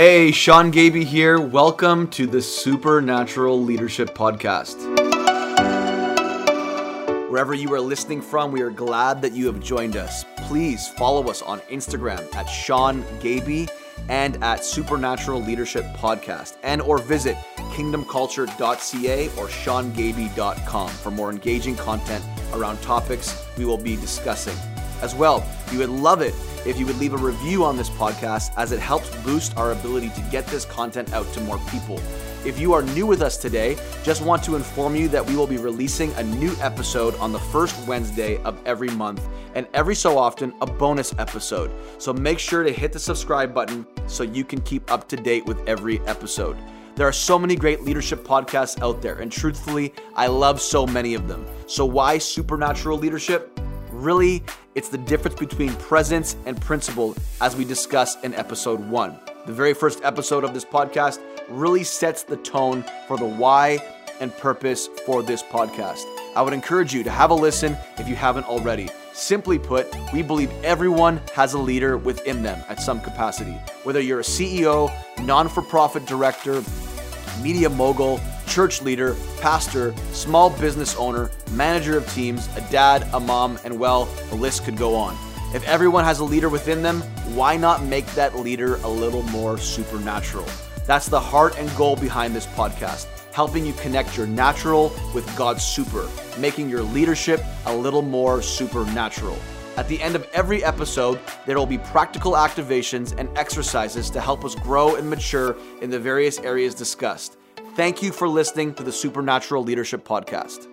Hey, Sean Gabby here. Welcome to the Supernatural Leadership Podcast. Wherever you are listening from, we are glad that you have joined us. Please follow us on Instagram at Sean Gabby and at Supernatural Leadership Podcast, and or visit kingdomculture.ca or seangabe.com for more engaging content around topics we will be discussing. As well, we would love it if you would leave a review on this podcast, as it helps boost our ability to get this content out to more people. If you are new with us today, just want to inform you that we will be releasing a new episode on the first Wednesday of every month, and every so often a bonus episode. So make sure to hit the subscribe button so you can keep up to date with every episode. There are so many great leadership podcasts out there, and truthfully, I love so many of them. So why supernatural leadership? Really, it's the difference between presence and principle, as we discuss in episode 1. The very first episode of this podcast really sets the tone for the why and purpose for this podcast. I would encourage you to have a listen if you haven't already. Simply put, we believe everyone has a leader within them at some capacity. Whether you're a CEO, non-for-profit director, media mogul, church leader, pastor, small business owner, manager of teams, a dad, a mom, and well, the list could go on. If everyone has a leader within them, why not make that leader a little more supernatural? That's the heart and goal behind this podcast, helping you connect your natural with God's super, making your leadership a little more supernatural. At the end of every episode, there will be practical activations and exercises to help us grow and mature in the various areas discussed. Thank you for listening to the Supernatural Leadership Podcast.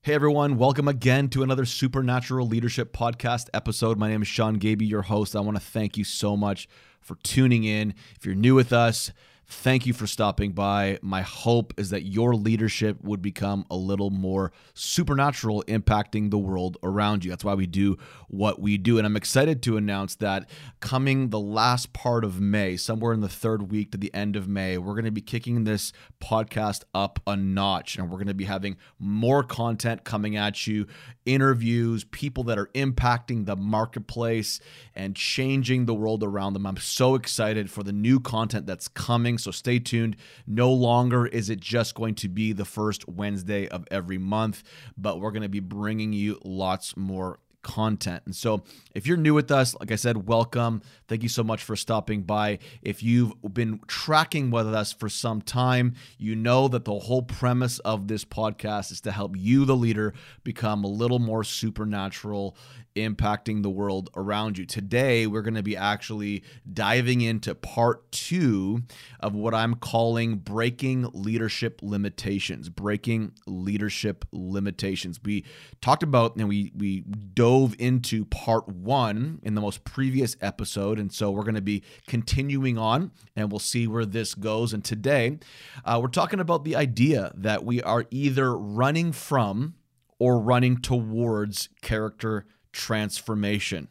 Hey everyone, welcome again to another Supernatural Leadership Podcast episode. My name is Sean Gabby, your host. I want to thank you so much for tuning in. If you're new with us, thank you for stopping by. My hope is that your leadership would become a little more supernatural, impacting the world around you. That's why we do what we do. And I'm excited to announce that coming the last part of May, somewhere in the third week to the end of May, we're going to be kicking this podcast up a notch, and we're going to be having more content coming at you, interviews, people that are impacting the marketplace and changing the world around them. I'm so excited for the new content that's coming. So stay tuned. No longer is it just going to be the first Wednesday of every month, but we're going to be bringing you lots more content. And so if you're new with us, like I said, welcome. Thank you so much for stopping by. If you've been tracking with us for some time, you know that the whole premise of this podcast is to help you, the leader, become a little more supernatural, impacting the world around you. Today, we're going to be actually diving into part 2 of what I'm calling Breaking Leadership Limitations. Breaking Leadership Limitations. We talked about, and we dove into part 1 in the most previous episode, and so we're going to be continuing on, and we'll see where this goes. And today, we're talking about the idea that we are either running from or running towards character transformation.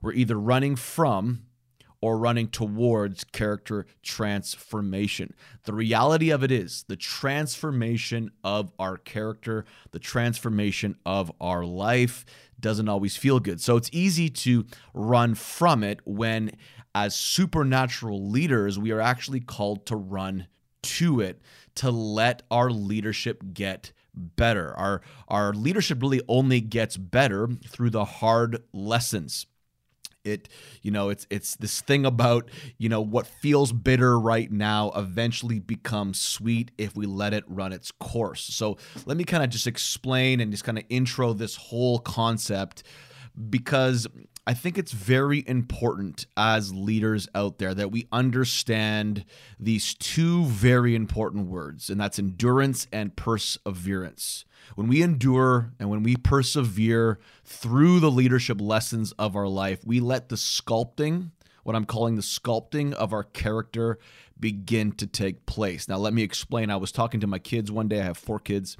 We're either running from or running towards character transformation. The reality of it is the transformation of our character, the transformation of our life doesn't always feel good. So it's easy to run from it when, as supernatural leaders, we are actually called to run to it, to let our leadership get better. Our leadership really only gets better through the hard lessons. It's this thing about, what feels bitter right now eventually becomes sweet if we let it run its course. So let me kind of just explain and just kind of intro this whole concept, because I think it's very important as leaders out there that we understand these two very important words, and that's endurance and perseverance. When we endure and when we persevere through the leadership lessons of our life, we let the sculpting, what I'm calling the sculpting of our character, begin to take place. Now, let me explain. I was talking to my kids one day. I have 4 kids.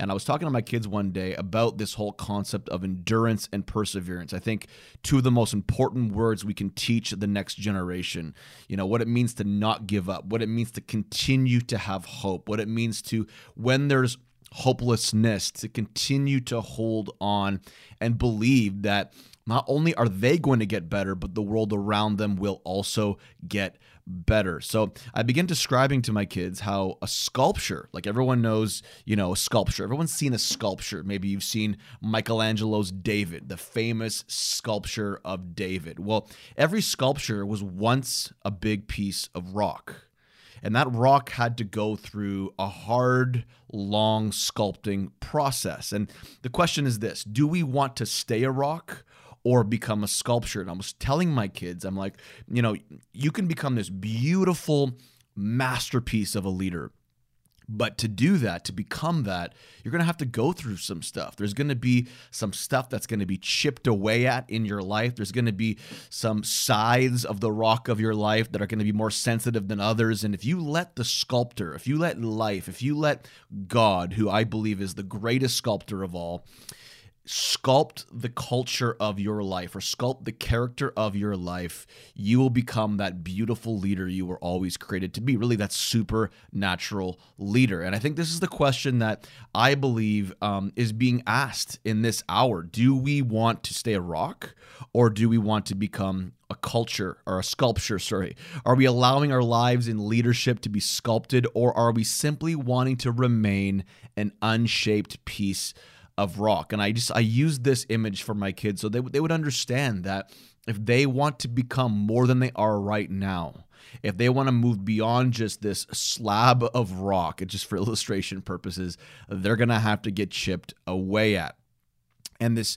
And I was talking to my kids one day about this whole concept of endurance and perseverance. I think two of the most important words we can teach the next generation. What it means to not give up, what it means to continue to have hope, what it means to, when there's hopelessness, to continue to hold on and believe that not only are they going to get better, but the world around them will also get better. So I began describing to my kids how a sculpture, like everyone knows, you know, a sculpture, everyone's seen a sculpture. Maybe you've seen Michelangelo's David, the famous sculpture of David. Well, every sculpture was once a big piece of rock. And that rock had to go through a hard, long sculpting process. And the question is this: do we want to stay a rock or become a sculpture? And I was telling my kids, I'm like, you know, you can become this beautiful masterpiece of a leader. But to do that, to become that, you're going to have to go through some stuff. There's going to be some stuff that's going to be chipped away at in your life. There's going to be some sides of the rock of your life that are going to be more sensitive than others. And if you let the sculptor, if you let life, if you let God, who I believe is the greatest sculptor of all, sculpt the culture of your life or sculpt the character of your life, you will become that beautiful leader you were always created to be, really that supernatural leader. And I think this is the question that I believe is being asked in this hour. Do we want to stay a rock or do we want to become a culture or a sculpture? Are we allowing our lives in leadership to be sculpted, or are we simply wanting to remain an unshaped piece of rock? And I used this image for my kids so they would understand that if they want to become more than they are right now, if they want to move beyond just this slab of rock, just for illustration purposes, they're going to have to get chipped away at. And this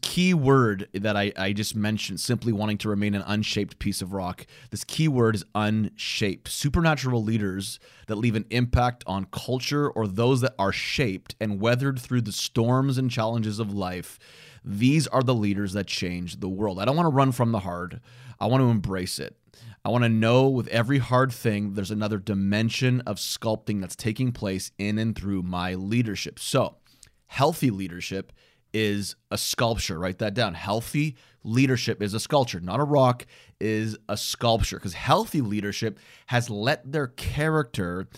key word that I just mentioned, simply wanting to remain an unshaped piece of rock, this key word is unshaped. Supernatural leaders that leave an impact on culture, or those that are shaped and weathered through the storms and challenges of life, these are the leaders that change the world. I don't want to run from the hard. I want to embrace it. I want to know with every hard thing, there's another dimension of sculpting that's taking place in and through my leadership. So healthy leadership is a sculpture. Write that down. Healthy leadership is a sculpture, not a rock, is a sculpture, because healthy leadership has let their character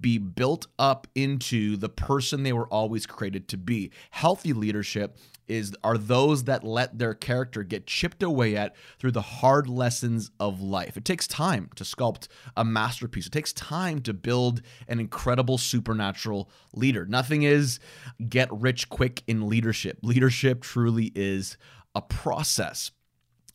be built up into the person they were always created to be. Healthy leadership are those that let their character get chipped away at through the hard lessons of life. It takes time to sculpt a masterpiece. It takes time to build an incredible supernatural leader. Nothing is get rich quick in leadership. Leadership truly is a process.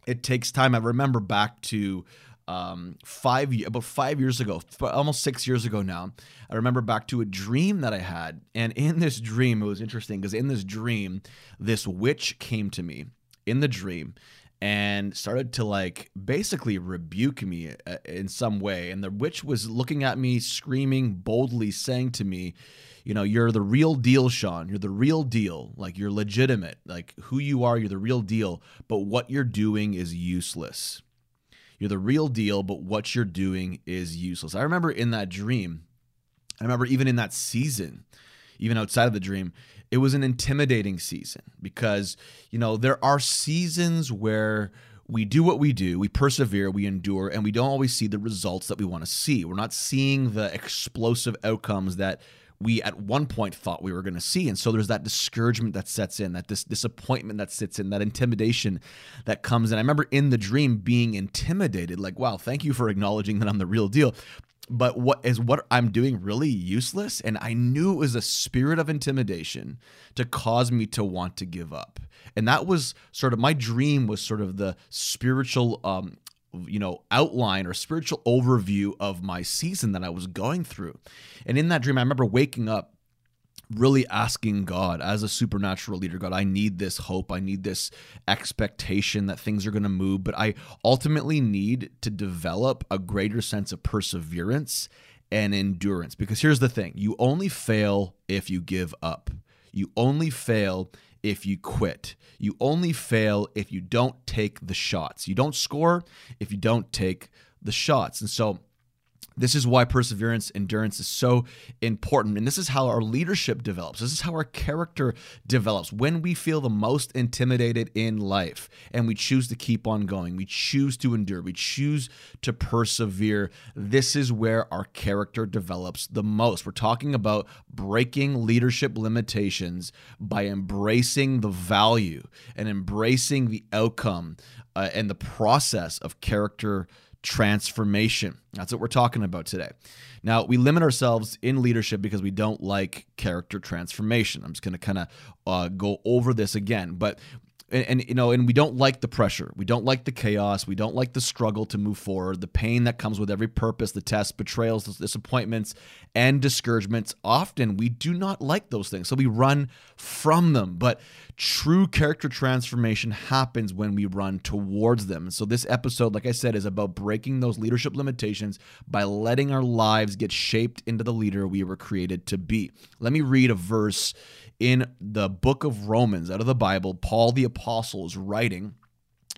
It takes time. I remember back to about 5 years ago, almost 6 years ago now, I remember back to a dream that I had. And in this dream, it was interesting because in this dream, this witch came to me in the dream and started to basically rebuke me in some way. And the witch was looking at me, screaming boldly, saying to me, you know, you're the real deal, Sean. You're the real deal. You're legitimate. Who you are, you're the real deal. But what you're doing is useless. You're the real deal, but what you're doing is useless. I remember in that dream, I remember even in that season, even outside of the dream, it was an intimidating season because, you know, there are seasons where we do what we do, we persevere, we endure, and we don't always see the results that we want to see. We're not seeing the explosive outcomes that we at one point thought we were going to see. And so there's that discouragement that sets in, that this disappointment that sits in, that intimidation that comes in. I remember in the dream being intimidated, wow, thank you for acknowledging that I'm the real deal. But what I'm doing really useless? And I knew it was a spirit of intimidation to cause me to want to give up. And that was sort of, my dream was sort of the spiritual outline or spiritual overview of my season that I was going through. And in that dream, I remember waking up really asking God, as a supernatural leader, God, I need this hope. I need this expectation that things are going to move, but I ultimately need to develop a greater sense of perseverance and endurance. Because here's the thing, you only fail if you give up. You only fail if you quit. You only fail if you don't take the shots. You don't score if you don't take the shots. And so This is why perseverance, endurance is so important. And this is how our leadership develops. This is how our character develops. When we feel the most intimidated in life and we choose to keep on going, we choose to endure, we choose to persevere, this is where our character develops the most. We're talking about breaking leadership limitations by embracing the value and embracing the outcome and the process of character transformation. That's what we're talking about today. Now, we limit ourselves in leadership because we don't like character transformation. I'm just going to kind of go over this again, but and we don't like the pressure. We don't like the chaos. We don't like the struggle to move forward, the pain that comes with every purpose, the tests, betrayals, disappointments, and discouragements. Often we do not like those things, so we run from them. But true character transformation happens when we run towards them. And so this episode, like I said, is about breaking those leadership limitations by letting our lives get shaped into the leader we were created to be. Let me read a verse in the book of Romans out of the Bible. Paul the Apostle is writing,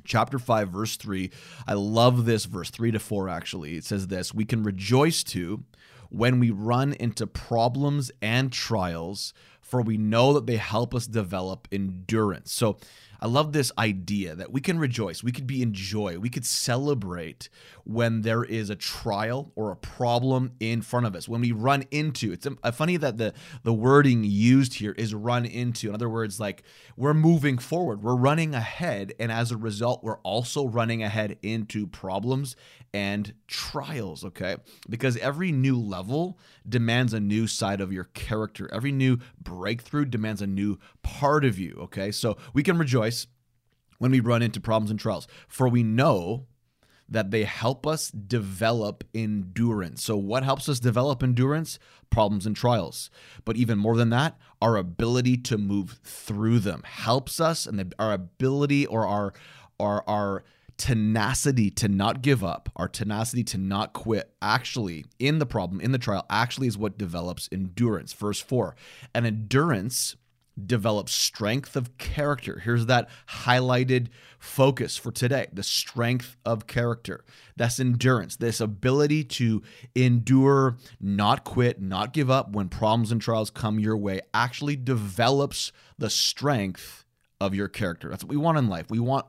chapter 5, verse 3. I love this verse, 3 to 4 actually. It says this: we can rejoice too when we run into problems and trials, for we know that they help us develop endurance. So I love this idea that we can rejoice, we could be in joy, we could celebrate when there is a trial or a problem in front of us, when we run into. It's funny that the wording used here is run into. In other words, like, we're moving forward, we're running ahead, and as a result, we're also running ahead into problems and trials, okay? Because every new level demands a new side of your character. Every new breakthrough demands a new part of you, okay? So we can rejoice when we run into problems and trials, for we know that they help us develop endurance. So what helps us develop endurance? Problems and trials. But even more than that, our ability to move through them helps us, and our ability or our tenacity to not give up, our tenacity to not quit, actually in the problem, in the trial, actually is what develops endurance. Verse 4, and endurance develops strength of character. Here's that highlighted focus for today, the strength of character. That's endurance, this ability to endure, not quit, not give up when problems and trials come your way, actually develops the strength of your character. That's what we want in life. We want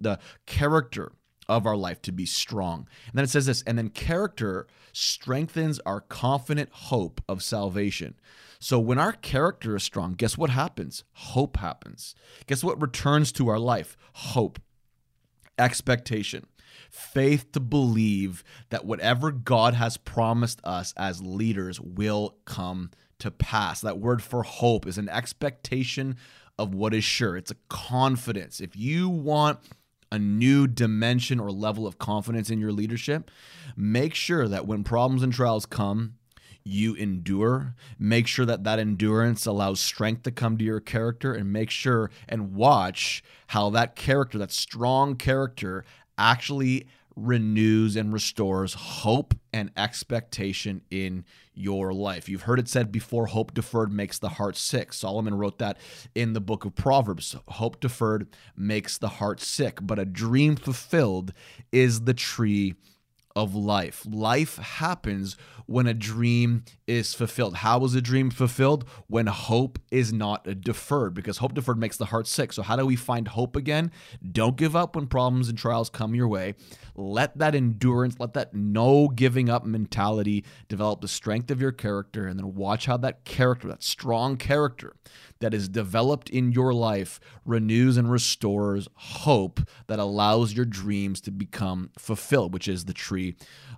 the character of our life to be strong. And then it says this, and then character strengthens our confident hope of salvation. So when our character is strong, guess what happens? Hope happens. Guess what returns to our life? Hope, expectation, faith to believe that whatever God has promised us as leaders will come to pass. That word for hope is an expectation of what is sure. It's a confidence. If you want a new dimension or level of confidence in your leadership, make sure that when problems and trials come, you endure. Make sure that that endurance allows strength to come to your character, and make sure and watch how that character, that strong character, actually renews and restores hope and expectation in your life. You've heard it said before, hope deferred makes the heart sick. Solomon wrote that in the book of Proverbs. Hope deferred makes the heart sick, but a dream fulfilled is the tree of life. Life happens when a dream is fulfilled. How is a dream fulfilled? When hope is not deferred, because hope deferred makes the heart sick. So how do we find hope again? Don't give up when problems and trials come your way. Let that endurance, let that no giving up mentality develop the strength of your character, and then watch how that character, that strong character that is developed in your life, renews and restores hope that allows your dreams to become fulfilled, which is the tree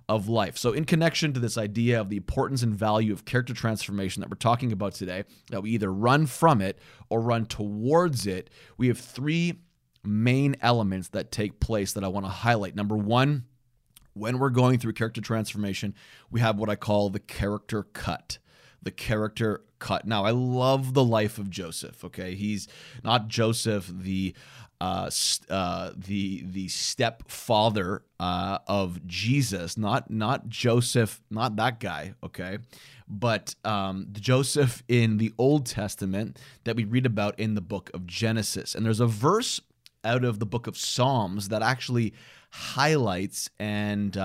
of life. So in connection to this idea of the importance and value of character transformation that we're talking about today, that we either run from it or run towards it, we have three main elements that take place that I want to highlight. Number one, when we're going through character transformation, we have what I call the character cut. The character cut. Now, I love the life of Joseph, okay? He's not Joseph, the stepfather of Jesus, not Joseph, not that guy, okay? But Joseph in the Old Testament that we read about in the book of Genesis. And there's a verse out of the book of Psalms that actually highlights and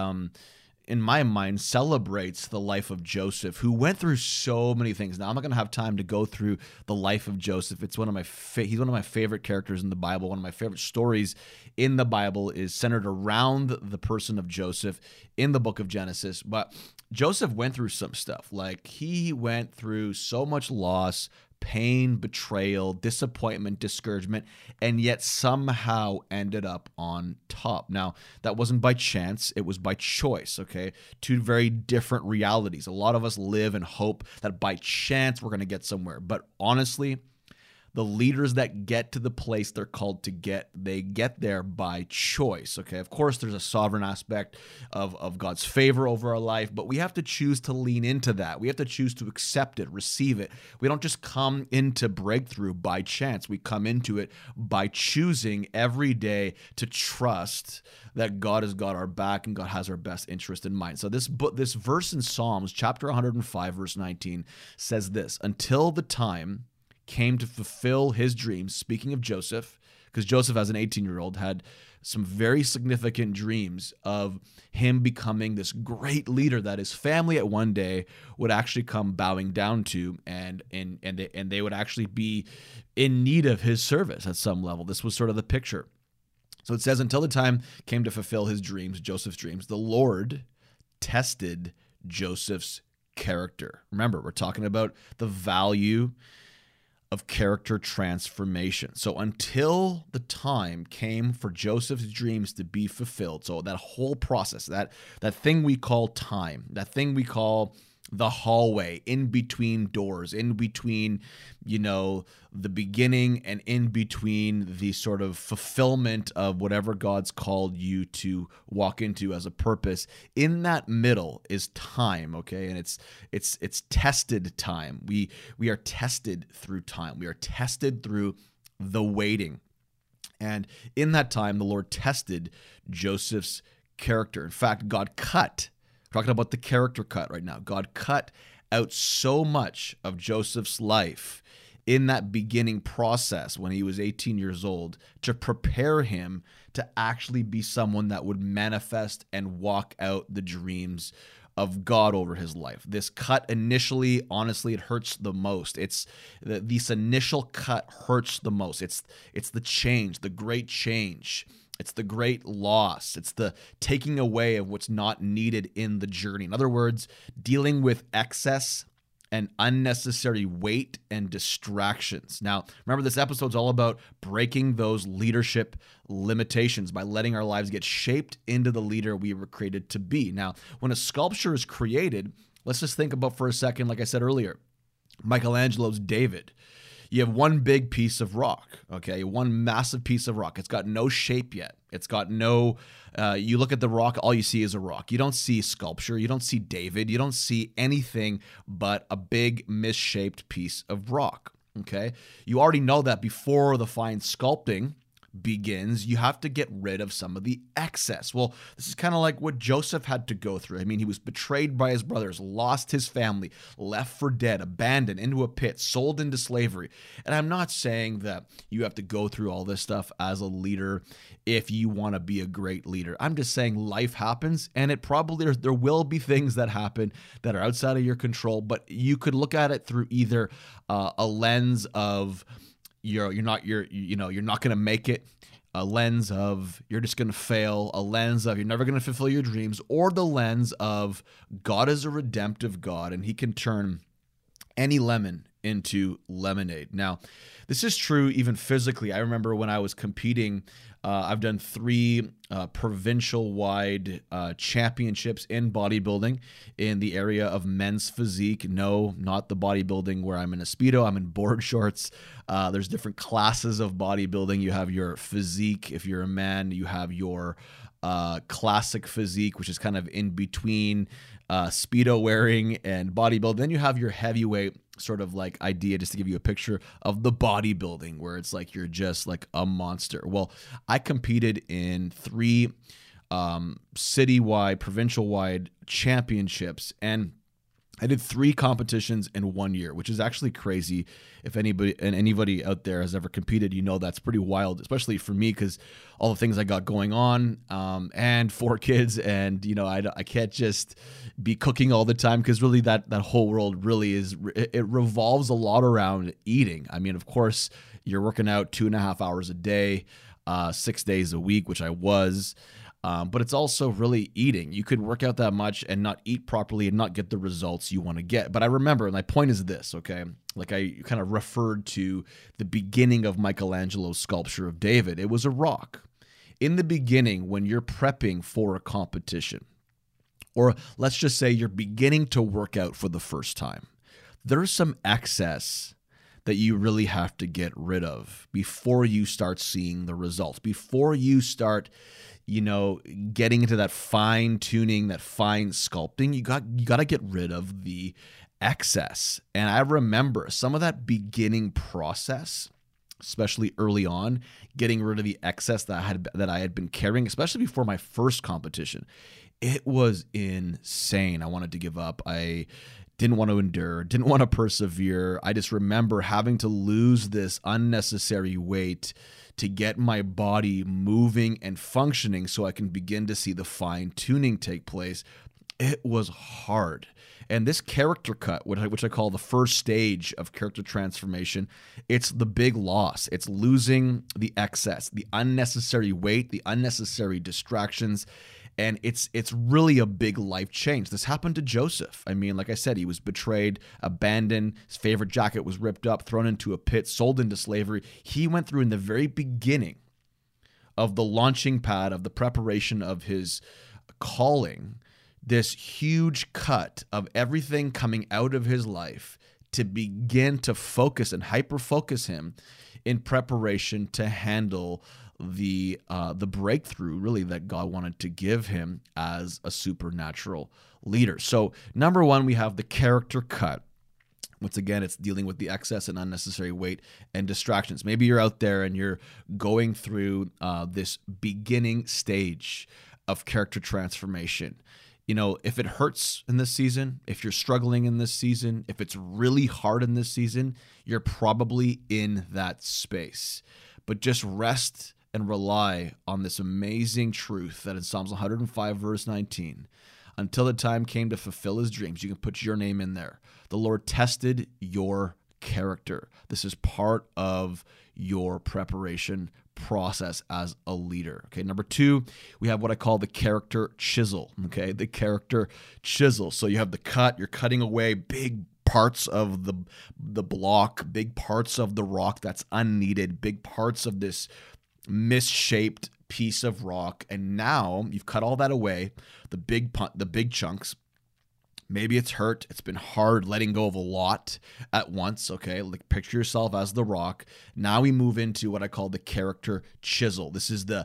in my mind, celebrates the life of Joseph, who went through so many things. Now, I'm not going to have time to go through the life of Joseph. It's one of my he's one of my favorite characters in the Bible. One of my favorite stories in the Bible is centered around the person of Joseph in the book of Genesis. But Joseph went through some stuff. Like, he went through so much loss, pain, betrayal, disappointment, discouragement, and yet somehow ended up on top. Now, that wasn't by chance. It was by choice, okay? Two very different realities. A lot of us live and hope that by chance we're going to get somewhere. But honestly, the leaders that get to the place they're called to get, they get there by choice, okay? Of course, there's a sovereign aspect of God's favor over our life, but we have to choose to lean into that. We have to choose to accept it, receive it. We don't just come into breakthrough by chance. We come into it by choosing every day to trust that God has got our back and God has our best interest in mind. So this verse in Psalms, chapter 105, verse 19, says this: until the time came to fulfill his dreams, speaking of Joseph, because Joseph as an 18-year-old had some very significant dreams of him becoming this great leader that his family at one day would actually come bowing down to, and they would actually be in need of his service at some level. This was sort of the picture. So it says, until the time came to fulfill his dreams, Joseph's dreams, the Lord tested Joseph's character. Remember, we're talking about the value of character transformation. So until the time came for Joseph's dreams to be fulfilled, so that whole process, that thing we call time, that thing we call the hallway, in between doors, in between, the beginning and in between the sort of fulfillment of whatever God's called you to walk into as a purpose, in that middle is time, okay? And it's tested time. We are tested through time. We are tested through the waiting. And in that time, the Lord tested Joseph's character. In fact, we're talking about the character cut right now. God cut out so much of Joseph's life in that beginning process when he was 18 years old to prepare him to actually be someone that would manifest and walk out the dreams of God over his life. This cut initially, honestly, it hurts the most. This initial cut hurts the most. It's the change, the great change. It's the great loss. It's the taking away of what's not needed in the journey. In other words, dealing with excess and unnecessary weight and distractions. Now, remember, this episode's all about breaking those leadership limitations by letting our lives get shaped into the leader we were created to be. Now, when a sculpture is created, let's just think about for a second, like I said earlier, Michelangelo's David. You have one big piece of rock, okay? One massive piece of rock. It's got no shape yet. It's got no, you look at the rock, all you see is a rock. You don't see sculpture. You don't see David. You don't see anything but a big misshaped piece of rock, okay? You already know that before the fine sculpting begins, you have to get rid of some of the excess. Well, this is kind of like what Joseph had to go through. I mean, he was betrayed by his brothers, lost his family, left for dead, abandoned into a pit, sold into slavery. And I'm not saying that you have to go through all this stuff as a leader if you want to be a great leader. I'm just saying life happens, and it probably, there will be things that happen that are outside of your control, but you could look at it through either a lens of you're not going to make it, a lens of you're just going to fail, a lens of you're never going to fulfill your dreams, or the lens of God is a redemptive God and he can turn any lemon into lemonade. Now, this is true even physically. I remember when I was competing, I've done 3 provincial-wide championships in bodybuilding in the area of men's physique. No, not the bodybuilding where I'm in a Speedo. I'm in board shorts. There's different classes of bodybuilding. You have your physique. If you're a man, you have your classic physique, which is kind of in between Speedo wearing and bodybuilding. Then you have your heavyweight sort of like idea, just to give you a picture of the bodybuilding where it's like you're just like a monster. Well, I competed in 3 citywide, provincial-wide championships, and I did 3 competitions in 1 year, which is actually crazy. If anybody out there has ever competed, you know that's pretty wild, especially for me because all the things I got going on and 4 kids, and you know I can't just be cooking all the time because really that whole world really is, it revolves a lot around eating. I mean, of course, you're working out 2.5 hours a day, 6 days a week, which I was. But it's also really eating. You could work out that much and not eat properly and not get the results you want to get. But I remember, and my point is this, okay? Like I kind of referred to the beginning of Michelangelo's sculpture of David. It was a rock. In the beginning, when you're prepping for a competition, or let's just say you're beginning to work out for the first time, there's some excess that you really have to get rid of before you start seeing the results, before you start, you know, getting into that fine tuning, that fine sculpting. You got to get rid of the excess. And I remember some of that beginning process, especially early on, getting rid of the excess that I had been carrying, especially before my first competition. It was insane. I wanted to give up. I didn't want to endure, didn't want to persevere. I just remember having to lose this unnecessary weight to get my body moving and functioning so I can begin to see the fine tuning take place. It was hard. And this character cut, which I call the first stage of character transformation, it's the big loss. It's losing the excess, the unnecessary weight, the unnecessary distractions. And it's really a big life change. This happened to Joseph. I mean, like I said, he was betrayed, abandoned. His favorite jacket was ripped up, thrown into a pit, sold into slavery. He went through in the very beginning of the launching pad, of the preparation of his calling, this huge cut of everything coming out of his life to begin to focus and hyper-focus him in preparation to handle the breakthrough really that God wanted to give him as a supernatural leader. So number one, we have the character cut. Once again, it's dealing with the excess and unnecessary weight and distractions. Maybe you're out there and you're going through this beginning stage of character transformation. You know, if it hurts in this season, if you're struggling in this season, if it's really hard in this season, you're probably in that space. But just rest and rely on this amazing truth that in Psalms 105, verse 19, until the time came to fulfill his dreams, you can put your name in there. The Lord tested your character. This is part of your preparation process as a leader. Okay, number two, we have what I call the character chisel. Okay, the character chisel. So you have the cut, you're cutting away big parts of the block, big parts of the rock that's unneeded, big parts of this misshaped piece of rock, and now you've cut all that away, the big chunks. Maybe it's hurt, it's been hard letting go of a lot at once, okay? Like picture yourself as the rock. Now we move into what I call the character chisel. This is the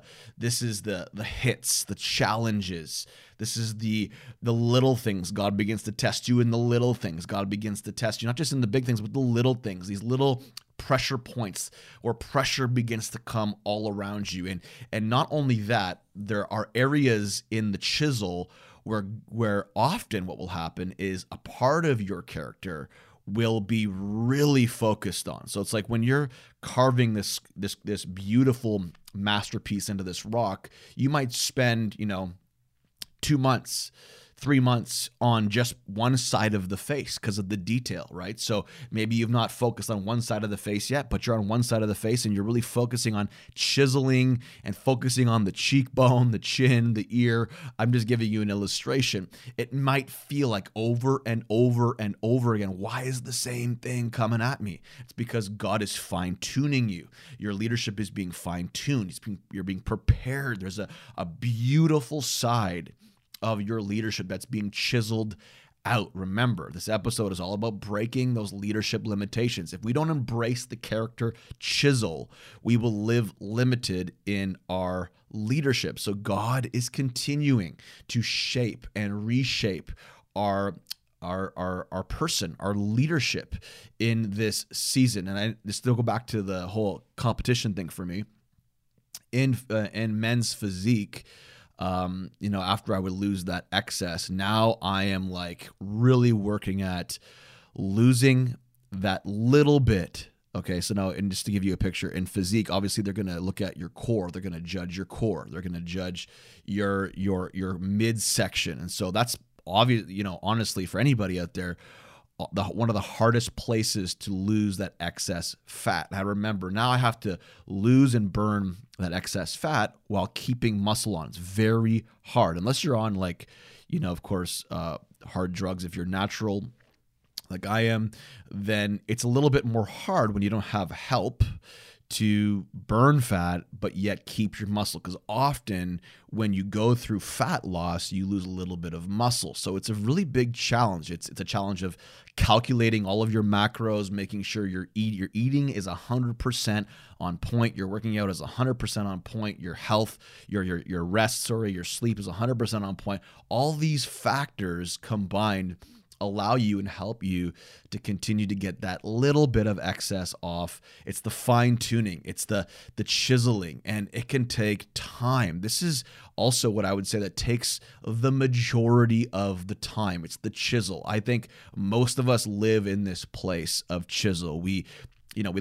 hits, the challenges. This is the little things. God begins to test you in the little things. God begins to test you, not just in the big things, but the little things, these little pressure points or pressure begins to come all around you. And not only that, there are areas in the chisel where often what will happen is a part of your character will be really focused on. So it's like when you're carving this beautiful masterpiece into this rock, you might spend, you know, 2 months, 3 months on just one side of the face because of the detail, right? So maybe you've not focused on one side of the face yet, but you're on one side of the face and you're really focusing on chiseling and focusing on the cheekbone, the chin, the ear. I'm just giving you an illustration. It might feel like over and over and over again, why is the same thing coming at me? It's because God is fine-tuning you. Your leadership is being fine-tuned. You're being prepared. There's a beautiful side of your leadership that's being chiseled out. Remember, this episode is all about breaking those leadership limitations. If we don't embrace the character chisel, we will live limited in our leadership. So God is continuing to shape and reshape our person, our leadership in this season. And I still go back to the whole competition thing for me. In men's physique, after I would lose that excess, now I am like really working at losing that little bit. Okay, so now, and just to give you a picture, in physique, obviously they're going to look at your core. They're going to judge your core. They're going to judge your midsection. And so that's obvious, honestly, for anybody out there, one of the hardest places to lose that excess fat. I remember now I have to lose and burn that excess fat while keeping muscle on. It's very hard, unless you're on of course, hard drugs. If you're natural, like I am, then it's a little bit more hard when you don't have help to burn fat, but yet keep your muscle. Because often when you go through fat loss, you lose a little bit of muscle. So it's a really big challenge. It's a challenge of calculating all of your macros, making sure your eating is 100% on point, your working out is 100% on point, your health, your rest, your sleep is 100% on point. All these factors combined allow you and help you to continue to get that little bit of excess off. It's the fine tuning, it's the chiseling, and it can take time. This is also what I would say that takes the majority of the time. It's the chisel. I think most of us live in this place of chisel. We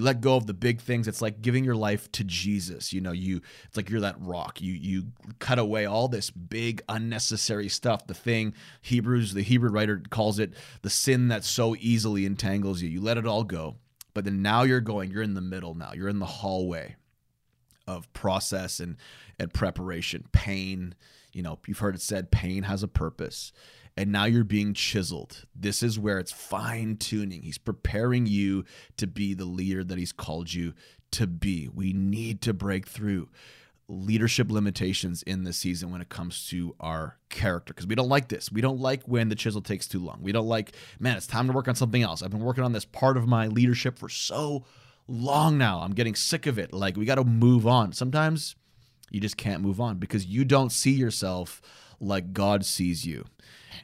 let go of the big things. It's like giving your life to Jesus. It's like you're that rock. You cut away all this big unnecessary stuff. The thing Hebrews, the Hebrew writer calls it the sin that so easily entangles you. You let it all go. But then now you're in the middle now. You're in the hallway of process and preparation. Pain, you've heard it said, pain has a purpose. And now you're being chiseled. This is where it's fine-tuning. He's preparing you to be the leader that he's called you to be. We need to break through leadership limitations in this season when it comes to our character, because we don't like this. We don't like when the chisel takes too long. We don't like, man, it's time to work on something else. I've been working on this part of my leadership for so long now. I'm getting sick of it. We got to move on. Sometimes you just can't move on because you don't see yourself like God sees you.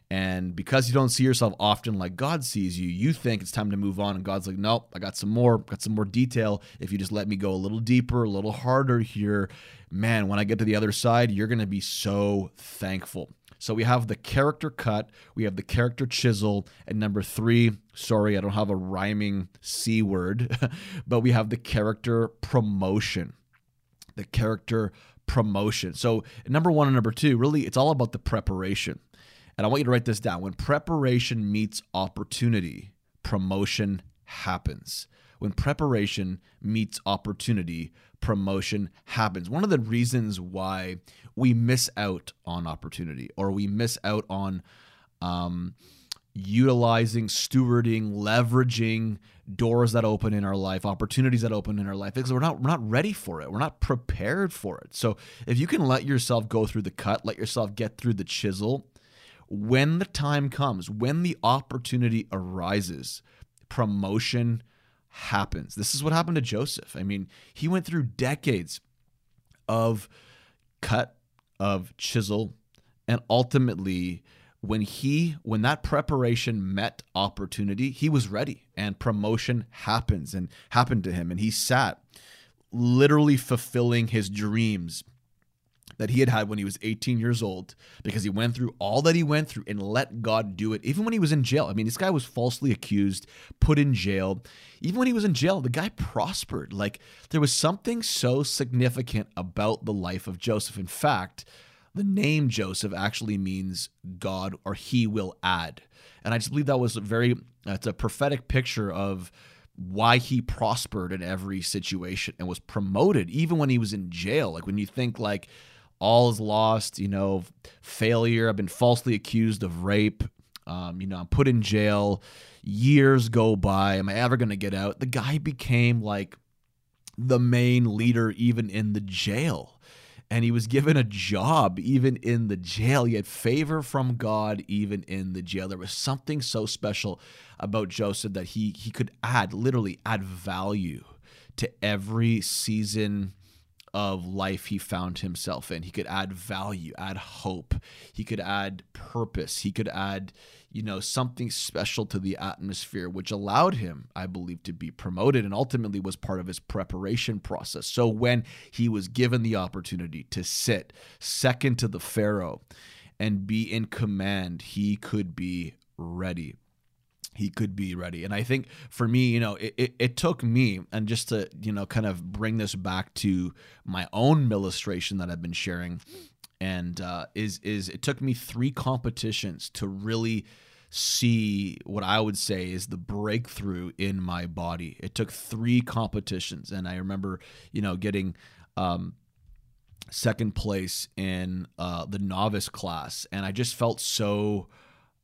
And because you don't see yourself often like God sees you, you think it's time to move on. And God's like, nope, I got some more detail. If you just let me go a little deeper, a little harder here, man, when I get to the other side, you're going to be so thankful. So we have the character cut, we have the character chisel, and number three, sorry, I don't have a rhyming C word, but we have the character promotion. The character promotion. So number one and number two, really, it's all about the preparation. And I want you to write this down. When preparation meets opportunity, promotion happens. When preparation meets opportunity, promotion happens. One of the reasons why we miss out on opportunity, or we miss out on utilizing, stewarding, leveraging doors that open in our life, opportunities that open in our life, because we're not ready for it. We're not prepared for it. So if you can let yourself go through the cut, let yourself get through the chisel, when the time comes, when the opportunity arises, promotion happens. This is what happened to Joseph. I mean, he went through decades of cut, of chisel, and ultimately when that preparation met opportunity, he was ready, and promotion happened to him. And he sat literally fulfilling his dreams that he had when he was 18 years old, because he went through all that he went through and let God do it. Even when he was in jail. I mean, this guy was falsely accused, put in jail. Even when he was in jail, the guy prospered. There was something so significant about the life of Joseph. In fact, the name Joseph actually means God, or he will add. And I just believe that was it's a prophetic picture of why he prospered in every situation and was promoted even when he was in jail. When you think all is lost, failure, I've been falsely accused of rape, I'm put in jail, years go by, am I ever going to get out? The guy became the main leader even in the jail. And he was given a job even in the jail. He had favor from God even in the jail. There was something so special about Joseph that he could literally add value to every season of life he found himself in. He could add value, add hope. He could add purpose. He could add, something special to the atmosphere, which allowed him, I believe, to be promoted and ultimately was part of his preparation process. So when he was given the opportunity to sit second to the Pharaoh and be in command, he could be ready. He could be ready. And I think for me, it took me, and just to, kind of bring this back to my own illustration that I've been sharing, and it took me 3 competitions to really see what I would say is the breakthrough in my body. It took 3 competitions. And I remember, getting second place in the novice class. And I just felt so...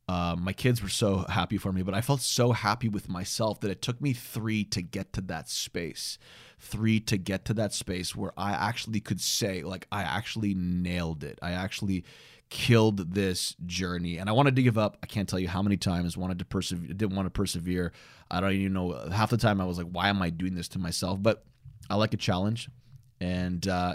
my kids were so happy for me, but I felt so happy with myself that it took me 3 to get to that space. 3 to get to that space where I actually could say, I actually nailed it. I actually killed this journey. And I wanted to give up. I can't tell you how many times wanted to persevere, didn't want to persevere. I don't even know. Half the time I was like, why am I doing this to myself? But I like a challenge. And, I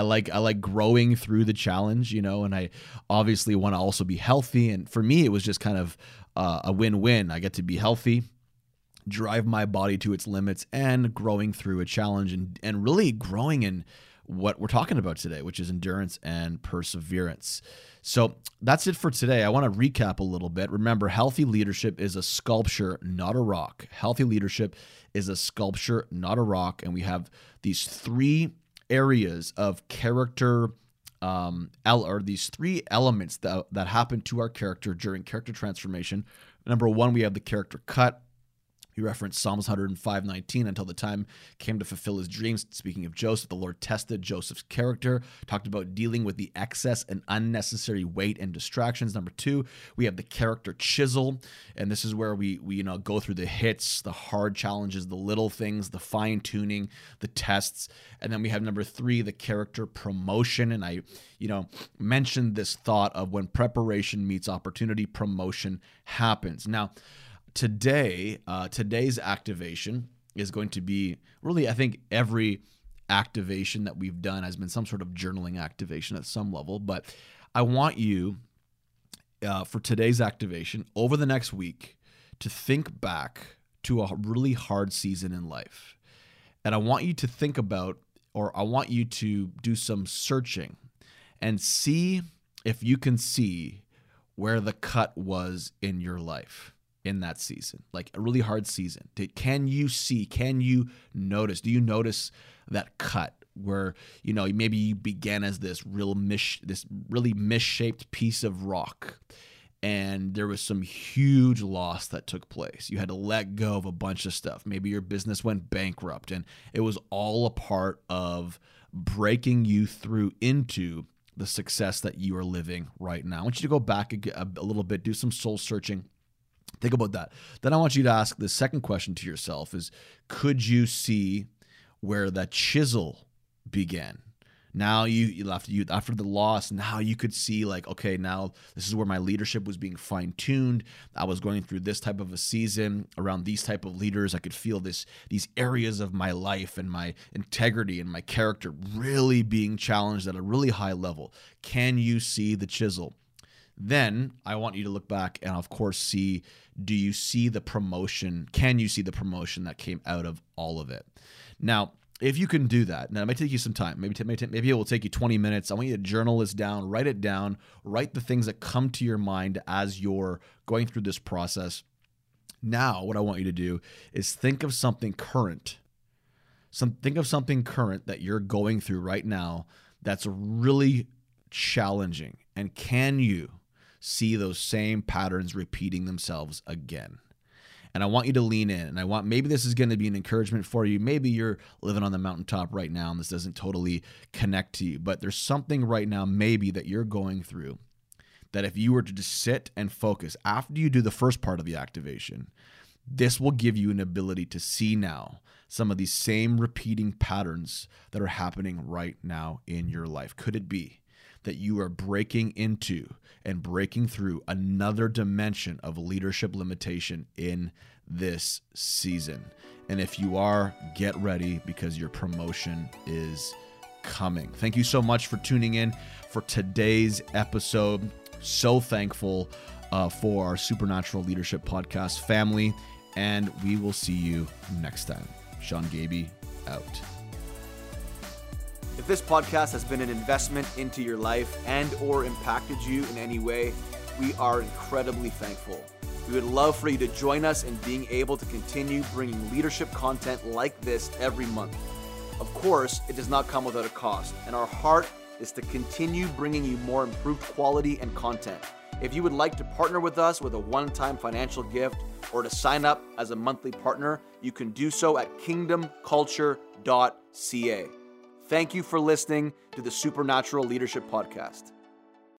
like growing through the challenge, and I obviously want to also be healthy. And for me, it was just kind of a win-win. I get to be healthy, drive my body to its limits, and growing through a challenge and really growing in what we're talking about today, which is endurance and perseverance. So that's it for today. I want to recap a little bit. Remember, healthy leadership is a sculpture, not a rock. Healthy leadership is a sculpture, not a rock. And we have these 3 areas of character, or these 3 elements that happen to our character during character transformation. Number 1, we have the character cut. He referenced Psalms 105:19, until the time came to fulfill his dreams. Speaking of Joseph, the Lord tested Joseph's character, talked about dealing with the excess and unnecessary weight and distractions. Number 2, we have the character chisel. And this is where we go through the hits, the hard challenges, the little things, the fine tuning, the tests. And then we have number 3, the character promotion. And I, mentioned this thought of when preparation meets opportunity, promotion happens. Now, today's activation is going to be really, I think every activation that we've done has been some sort of journaling activation at some level. But I want you, for today's activation, over the next week, to think back to a really hard season in life. And I want you to think about, or I want you to do some searching and see if you can see where the cut was in your life. In that season, like a really hard season. Can you see? Can you notice? Do you notice that cut where, maybe you began as this really misshaped piece of rock, and there was some huge loss that took place. You had to let go of a bunch of stuff. Maybe your business went bankrupt, and it was all a part of breaking you through into the success that you are living right now. I want you to go back a little bit, do some soul searching. Think about that. Then I want you to ask the second question to yourself is, could you see where that chisel began? Now after the loss, now you could see okay, now this is where my leadership was being fine-tuned. I was going through this type of a season around these type of leaders. I could feel these areas of my life and my integrity and my character really being challenged at a really high level. Can you see the chisel? Then I want you to look back and, of course, see, do you see the promotion? Can you see the promotion that came out of all of it? Now, if you can do that, now it might take you some time. Maybe it will take you 20 minutes. I want you to journal this down, write it down, write the things that come to your mind as you're going through this process. Now, what I want you to do is think of something current. Think of something current that you're going through right now that's really challenging. And can you see those same patterns repeating themselves again? And I want you to lean in, and maybe this is going to be an encouragement for you. Maybe you're living on the mountaintop right now and this doesn't totally connect to you, but there's something right now maybe that you're going through that if you were to just sit and focus after you do the first part of the activation, this will give you an ability to see now some of these same repeating patterns that are happening right now in your life. Could it be that you are breaking into and breaking through another dimension of leadership limitation in this season. And if you are, get ready, because your promotion is coming. Thank you so much for tuning in for today's episode. So thankful for our Supernatural Leadership Podcast family, and we will see you next time. Sean Gabby, out. If this podcast has been an investment into your life and or impacted you in any way, we are incredibly thankful. We would love for you to join us in being able to continue bringing leadership content like this every month. Of course, it does not come without a cost, and our heart is to continue bringing you more improved quality and content. If you would like to partner with us with a one-time financial gift or to sign up as a monthly partner, you can do so at kingdomculture.ca. Thank you for listening to the Supernatural Leadership Podcast.